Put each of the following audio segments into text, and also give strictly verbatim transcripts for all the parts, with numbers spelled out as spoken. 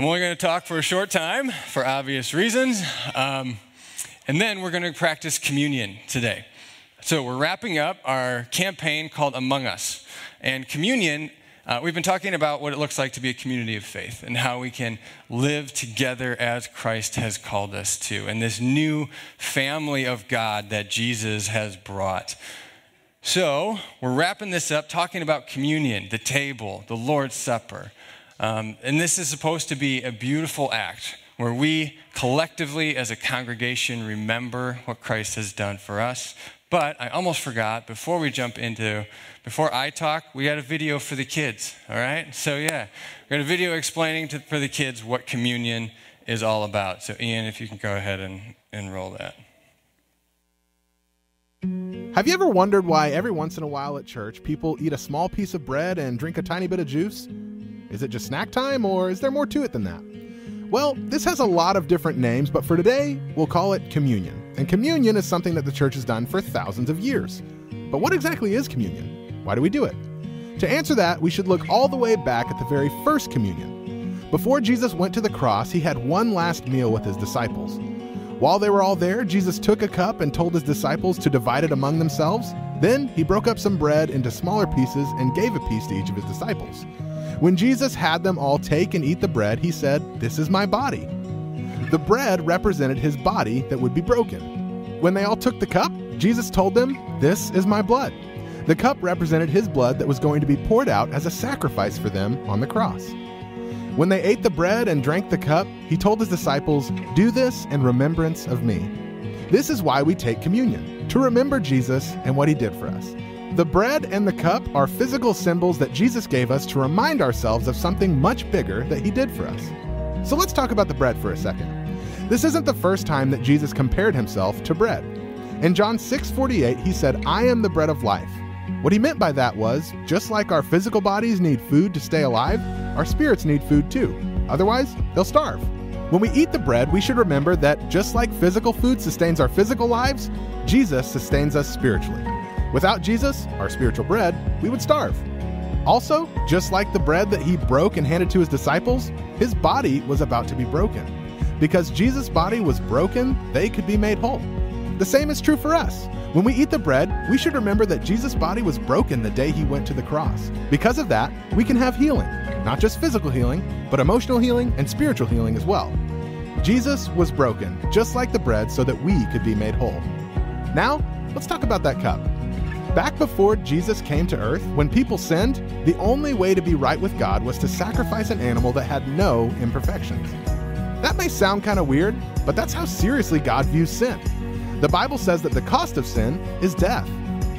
I'm only going to talk for a short time, for obvious reasons, um, and then we're going to practice communion today. So we're wrapping up our campaign called Among Us, and communion, uh, we've been talking about what it looks like to be a community of faith and how we can live together as Christ has called us to, and this new family of God that Jesus has brought. So we're wrapping this up, talking about communion, the table, the Lord's Supper. Um, and this is supposed to be a beautiful act where we collectively as a congregation remember what Christ has done for us. But I almost forgot, before we jump into, before I talk, we got a video for the kids, all right? So yeah, we got a video explaining to, for the kids what communion is all about. So Ian, if you can go ahead and, and roll that. Have you ever wondered why every once in a while at church people eat a small piece of bread and drink a tiny bit of juice? Is it just snack time, or is there more to it than that? Well, this has a lot of different names, but for today, we'll call it communion. And communion is something that the church has done for thousands of years. But what exactly is communion? Why do we do it? To answer that, we should look all the way back at the very first communion. Before Jesus went to the cross, he had one last meal with his disciples. While they were all there, Jesus took a cup and told his disciples to divide it among themselves. Then he broke up some bread into smaller pieces and gave a piece to each of his disciples. When Jesus had them all take and eat the bread, he said, "This is my body." The bread represented his body that would be broken. When they all took the cup, Jesus told them, "This is my blood." The cup represented his blood that was going to be poured out as a sacrifice for them on the cross. When they ate the bread and drank the cup, he told his disciples, "Do this in remembrance of me." This is why we take communion, to remember Jesus and what he did for us. The bread and the cup are physical symbols that Jesus gave us to remind ourselves of something much bigger that he did for us. So let's talk about the bread for a second. This isn't the first time that Jesus compared himself to bread. In John six forty-eight, he said, "I am the bread of life." What he meant by that was, just like our physical bodies need food to stay alive, our spirits need food too. Otherwise, they'll starve. When we eat the bread, we should remember that just like physical food sustains our physical lives, Jesus sustains us spiritually. Without Jesus, our spiritual bread, we would starve. Also, just like the bread that he broke and handed to his disciples, his body was about to be broken. Because Jesus' body was broken, they could be made whole. The same is true for us. When we eat the bread, we should remember that Jesus' body was broken the day he went to the cross. Because of that, we can have healing, not just physical healing, but emotional healing and spiritual healing as well. Jesus was broken, just like the bread, so that we could be made whole. Now, let's talk about that cup. Back before Jesus came to earth, when people sinned, the only way to be right with God was to sacrifice an animal that had no imperfections. That may sound kind of weird, but that's how seriously God views sin. The Bible says that the cost of sin is death.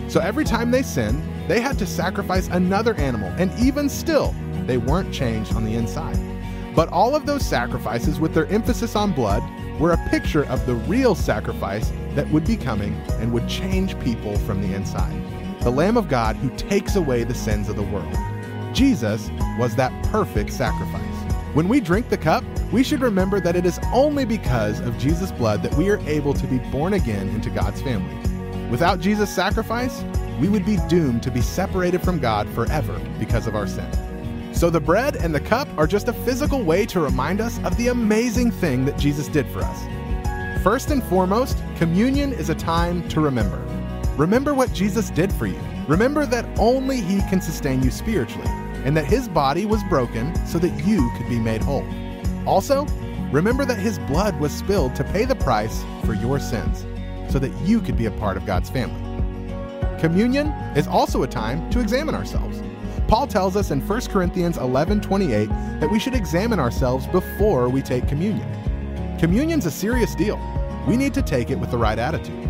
So every time they sinned, they had to sacrifice another animal, and even still, they weren't changed on the inside. But all of those sacrifices, with their emphasis on blood, were a picture of the real sacrifice that would be coming and would change people from the inside. The Lamb of God who takes away the sins of the world. Jesus was that perfect sacrifice. When we drink the cup, we should remember that it is only because of Jesus' blood that we are able to be born again into God's family. Without Jesus' sacrifice, we would be doomed to be separated from God forever because of our sin. So the bread and the cup are just a physical way to remind us of the amazing thing that Jesus did for us. First and foremost, communion is a time to remember. Remember what Jesus did for you. Remember that only he can sustain you spiritually, and that his body was broken so that you could be made whole. Also, remember that his blood was spilled to pay the price for your sins so that you could be a part of God's family. Communion is also a time to examine ourselves. Paul tells us in First Corinthians eleven twenty-eight that we should examine ourselves before we take communion. Communion's a serious deal. We need to take it with the right attitude.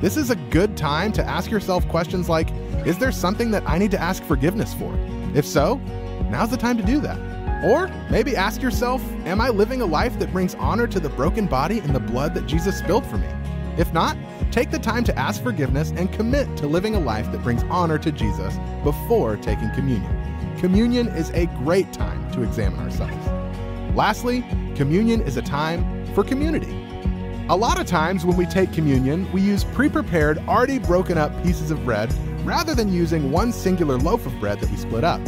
This is a good time to ask yourself questions like, is there something that I need to ask forgiveness for? If so, now's the time to do that. Or maybe ask yourself, am I living a life that brings honor to the broken body and the blood that Jesus spilled for me? If not, take the time to ask forgiveness and commit to living a life that brings honor to Jesus before taking communion. Communion is a great time to examine ourselves. Lastly, communion is a time for community. A lot of times when we take communion, we use pre-prepared, already broken up pieces of bread rather than using one singular loaf of bread that we split up.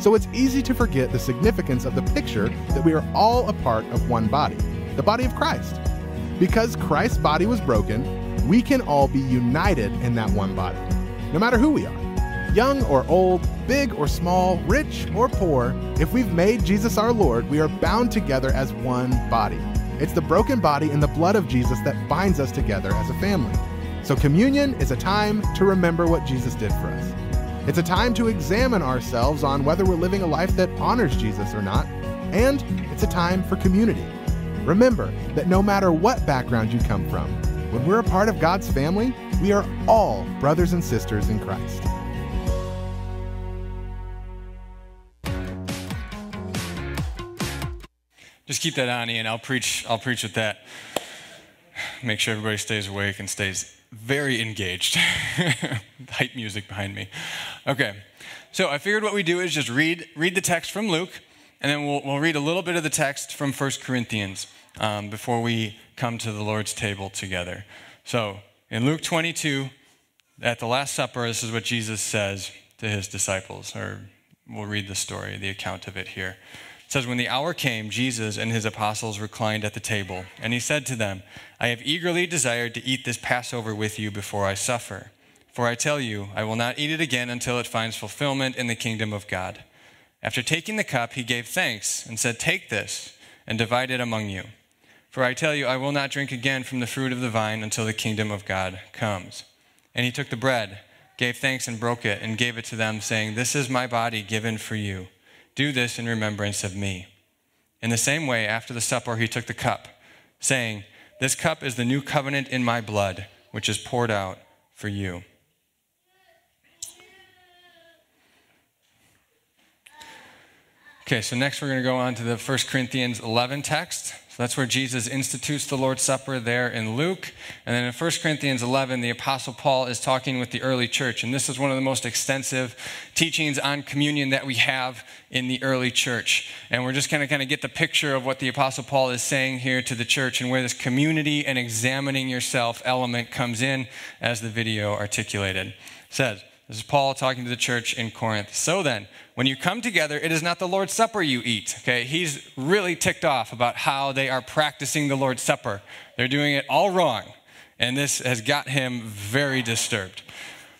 So it's easy to forget the significance of the picture that we are all a part of one body, the body of Christ. Because Christ's body was broken, we can all be united in that one body, no matter who we are, young or old, big or small, rich or poor. If we've made Jesus our Lord, we are bound together as one body. It's the broken body and the blood of Jesus that binds us together as a family. So communion is a time to remember what Jesus did for us. It's a time to examine ourselves on whether we're living a life that honors Jesus or not. And it's a time for community. Remember that no matter what background you come from, when we're a part of God's family, we are all brothers and sisters in Christ. Just keep that on, Ian. I'll preach, I'll preach with that. Make sure everybody stays awake and stays very engaged. Hype music behind me. Okay, so I figured what we do is just read read the text from Luke, and then we'll, we'll read a little bit of the text from First Corinthians um, before we come to the Lord's table together. So in Luke twenty-two, at the Last Supper, this is what Jesus says to his disciples, or we'll read the story, the account of it here. It says, when the hour came, Jesus and his apostles reclined at the table, and he said to them, I have eagerly desired to eat this Passover with you before I suffer. For I tell you, I will not eat it again until it finds fulfillment in the kingdom of God. After taking the cup, he gave thanks and said, take this and divide it among you. For I tell you, I will not drink again from the fruit of the vine until the kingdom of God comes. And he took the bread, gave thanks and broke it, and gave it to them, saying, this is my body given for you. Do this in remembrance of me. In the same way, after the supper, he took the cup, saying, this cup is the new covenant in my blood, which is poured out for you. Okay, so next we're going to go on to the First Corinthians eleven text. So that's where Jesus institutes the Lord's Supper there in Luke. And then in First Corinthians eleven, the Apostle Paul is talking with the early church. And this is one of the most extensive teachings on communion that we have in the early church. And we're just going to kind of get the picture of what the Apostle Paul is saying here to the church and where this community and examining yourself element comes in, as the video articulated. It says, this is Paul talking to the church in Corinth. So then, when you come together, it is not the Lord's Supper you eat. Okay, he's really ticked off about how they are practicing the Lord's Supper. They're doing it all wrong. And this has got him very disturbed.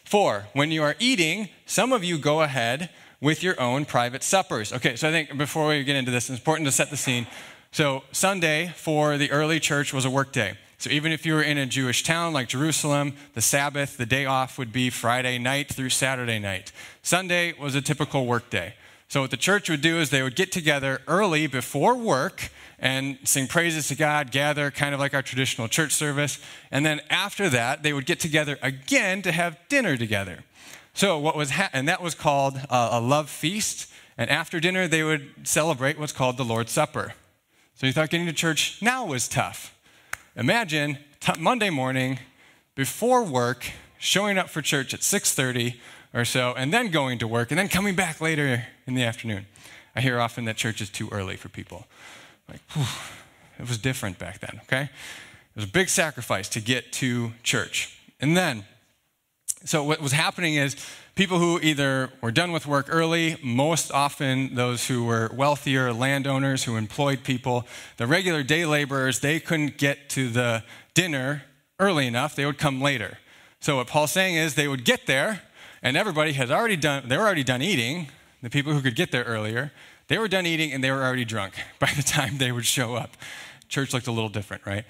For when you are eating, some of you go ahead with your own private suppers. Okay, so I think before we get into this, it's important to set the scene. So Sunday for the early church was a work day. So even if you were in a Jewish town like Jerusalem, the Sabbath, the day off would be Friday night through Saturday night. Sunday was a typical work day. So what the church would do is they would get together early before work and sing praises to God, gather, kind of like our traditional church service. And then after that, they would get together again to have dinner together. So what was ha- and that was called uh, a love feast. And after dinner, they would celebrate what's called the Lord's Supper. So you thought getting to church now was tough. Imagine t- Monday morning, before work, showing up for church at six thirty or so, and then going to work, and then coming back later in the afternoon. I hear often that church is too early for people. Like, whew, it was different back then, okay? It was a big sacrifice to get to church. And then, so what was happening is people who either were done with work early, most often those who were wealthier, landowners who employed people, the regular day laborers, they couldn't get to the dinner early enough. They would come later. So what Paul's saying is they would get there, and everybody has already done, they were already done eating. The people who could get there earlier, they were done eating, and they were already drunk by the time they would show up. Church looked a little different, right?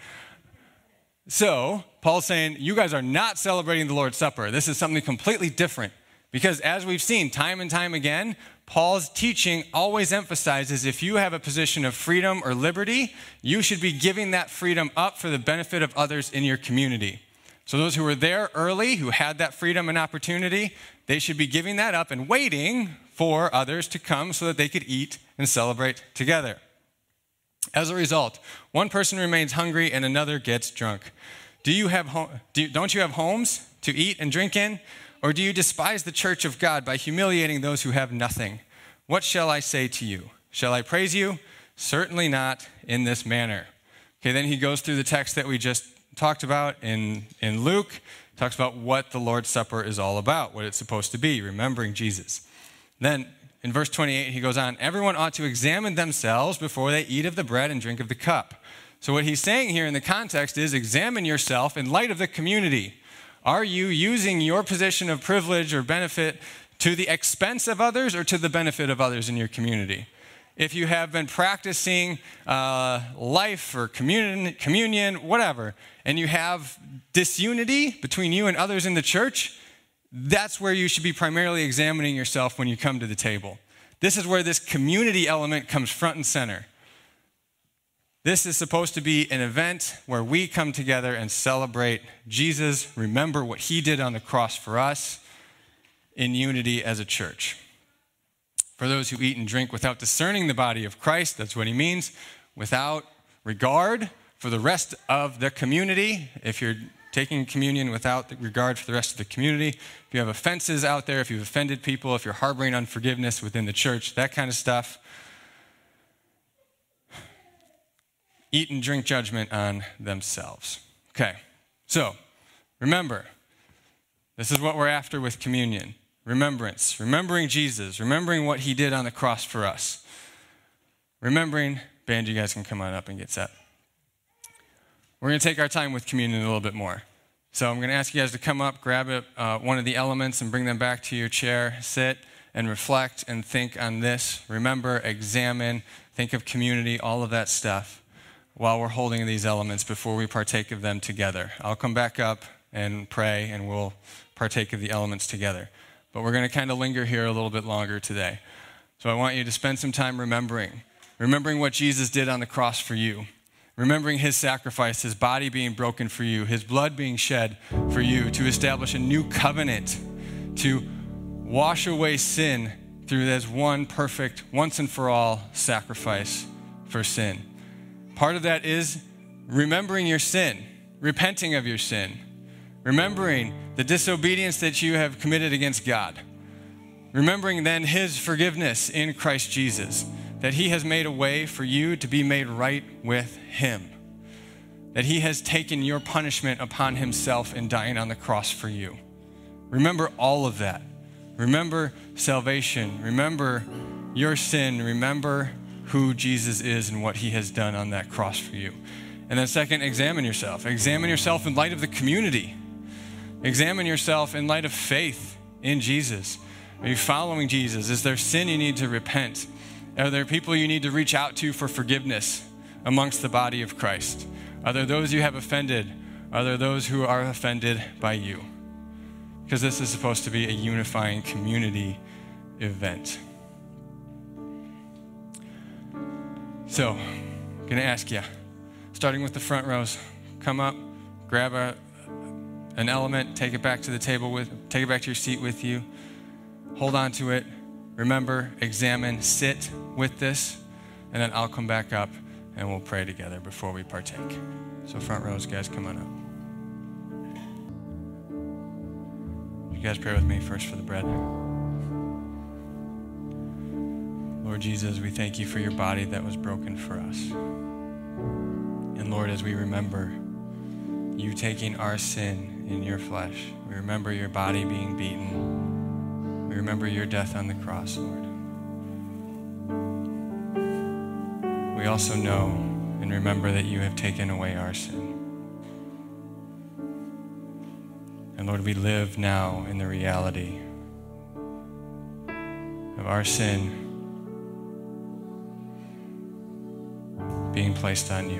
So Paul's saying, you guys are not celebrating the Lord's Supper. This is something completely different. Because as we've seen time and time again, Paul's teaching always emphasizes if you have a position of freedom or liberty, you should be giving that freedom up for the benefit of others in your community. So those who were there early, who had that freedom and opportunity, they should be giving that up and waiting for others to come so that they could eat and celebrate together. As a result, one person remains hungry and another gets drunk. Do you have home, do, don't you have homes to eat and drink in? Or do you despise the church of God by humiliating those who have nothing? What shall I say to you? Shall I praise you? Certainly not in this manner. Okay, then he goes through the text that we just talked about in, in Luke. Talks about what the Lord's Supper is all about, what it's supposed to be, remembering Jesus. Then in verse twenty-eight, he goes on, everyone ought to examine themselves before they eat of the bread and drink of the cup. So what he's saying here in the context is examine yourself in light of the community. Are you using your position of privilege or benefit to the expense of others or to the benefit of others in your community? If you have been practicing uh, life or communion, communion, whatever, and you have disunity between you and others in the church, that's where you should be primarily examining yourself when you come to the table. This is where this community element comes front and center. This is supposed to be an event where we come together and celebrate Jesus, remember what he did on the cross for us in unity as a church. For those who eat and drink without discerning the body of Christ, that's what he means, without regard for the rest of the community. If you're taking communion without regard for the rest of the community, if you have offenses out there, if you've offended people, if you're harboring unforgiveness within the church, that kind of stuff. Eat and drink judgment on themselves. Okay, so remember, this is what we're after with communion. Remembrance, remembering Jesus, remembering what he did on the cross for us. Remembering, band, you guys can come on up and get set. We're going to take our time with communion a little bit more. So I'm going to ask you guys to come up, grab it, uh, one of the elements and bring them back to your chair, sit and reflect and think on this. Remember, examine, think of community, all of that stuff, while we're holding these elements before we partake of them together. I'll come back up and pray, and we'll partake of the elements together. But we're going to kind of linger here a little bit longer today. So I want you to spend some time remembering. Remembering what Jesus did on the cross for you. Remembering his sacrifice, his body being broken for you, his blood being shed for you to establish a new covenant, to wash away sin through this one perfect, once and for all sacrifice for sin. Part of that is remembering your sin, repenting of your sin, remembering the disobedience that you have committed against God, remembering then his forgiveness in Christ Jesus, that he has made a way for you to be made right with him, that he has taken your punishment upon himself in dying on the cross for you. Remember all of that. Remember salvation. Remember your sin. Remember who Jesus is and what he has done on that cross for you. And then second, examine yourself. Examine yourself in light of the community. Examine yourself in light of faith in Jesus. Are you following Jesus? Is there sin you need to repent? Are there people you need to reach out to for forgiveness amongst the body of Christ? Are there those you have offended? Are there those who are offended by you? Because this is supposed to be a unifying community event. So I'm going to ask you, starting with the front rows, come up, grab a, an element, take it back to the table with, take it back to your seat with you, hold on to it, remember, examine, sit with this, and then I'll come back up and we'll pray together before we partake. So front rows, guys, come on up. You guys pray with me first for the bread. Lord Jesus, we thank you for your body that was broken for us. And Lord, as we remember you taking our sin in your flesh, we remember your body being beaten. We remember your death on the cross, Lord. We also know and remember that you have taken away our sin. And Lord, we live now in the reality of our sin being placed on you.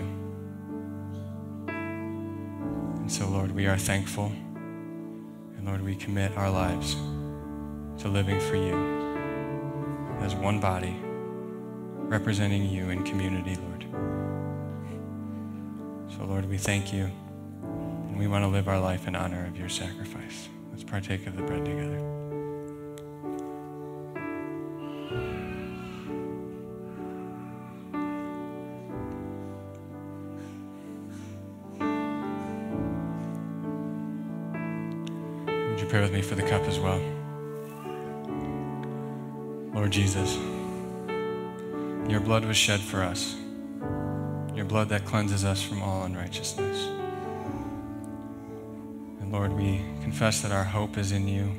And so, Lord, we are thankful. And Lord, we commit our lives to living for you as one body, representing you in community, Lord. So, Lord, we thank you. And we want to live our life in honor of your sacrifice. Let's partake of the bread together. Pray with me for the cup as well. Lord Jesus, your blood was shed for us, your blood that cleanses us from all unrighteousness. And Lord, we confess that our hope is in you,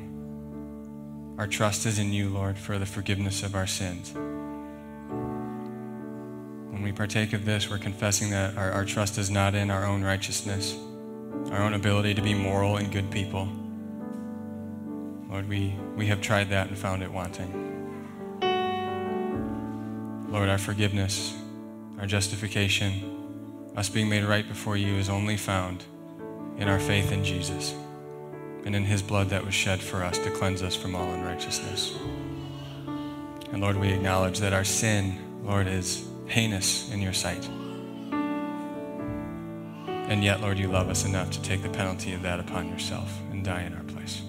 Our trust is in you, Lord, for the forgiveness of our sins. When we partake of this, we're confessing that our, our trust is not in our own righteousness, our own ability to be moral and good people. Lord, we, we have tried that and found it wanting. Lord, our forgiveness, our justification, us being made right before you is only found in our faith in Jesus and in his blood that was shed for us to cleanse us from all unrighteousness. And Lord, we acknowledge that our sin, Lord, is heinous in your sight. And yet, Lord, you love us enough to take the penalty of that upon yourself and die in our place.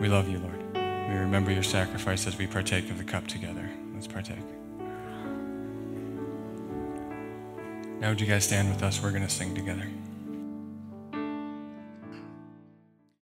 We love you, Lord. We remember your sacrifice as we partake of the cup together. Let's partake. Now would you guys stand with us? We're going to sing together.